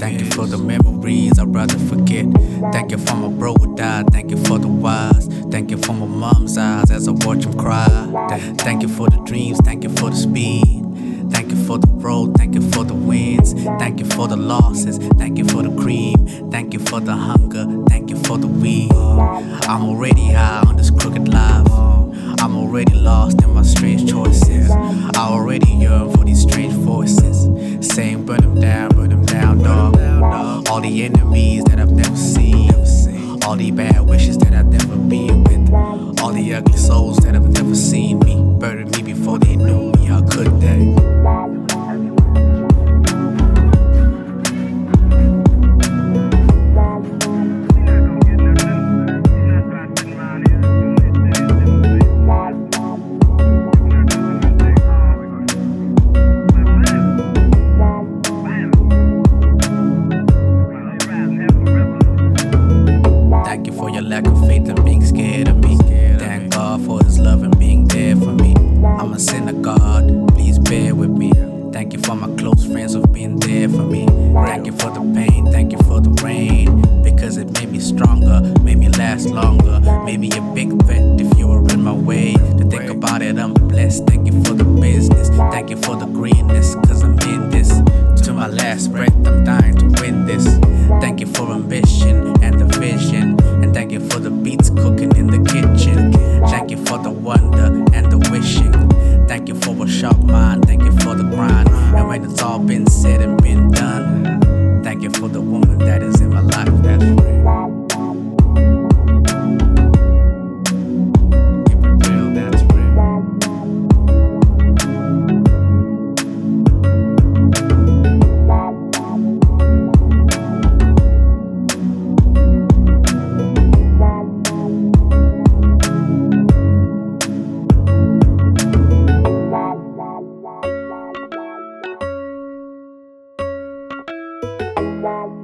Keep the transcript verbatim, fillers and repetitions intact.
Thank you for the memories I'd rather forget. Thank you for my bro who died. Thank you for the wise. Thank you for my mom's eyes as I watch him cry. Th- Thank you for the dreams. Thank you for the speed. Thank you for the road. Thank you for the wins. Thank you for the losses. Thank you for the cream. Thank you for the hunger. Thank you for the weed. I'm already high on this crooked life. I'm already lost in my strange choices. I already yearn for these strange voices saying burn them down, burn them down, dog. All the enemies that I've never seen, all the bad wishes that I've never been with, all the ugly souls that have never seen me, burn me before they knew me. How could they? Lack of faith and being scared of me. Thank God for his love and being there for me. I'm a sinner, God, please bear with me. Thank you for my close friends who've been there for me. Thank you for the pain, thank you for the rain, because it made me stronger, made me last longer, made me a big threat if you were in my way. To think about it, I'm blessed. Thank you for the business, thank you for the greenness, cause I'm in this. To my last breath, I'm dying to win this. Thank you for ambition and the vision, and thank you for the beats cooking in the kitchen. Thank you for the wonder and the wishing. Thank you for a sharp mind, thank you for the grind. And when it's all been said and been done, thank you for the woman that is in my life, that's real. Bye.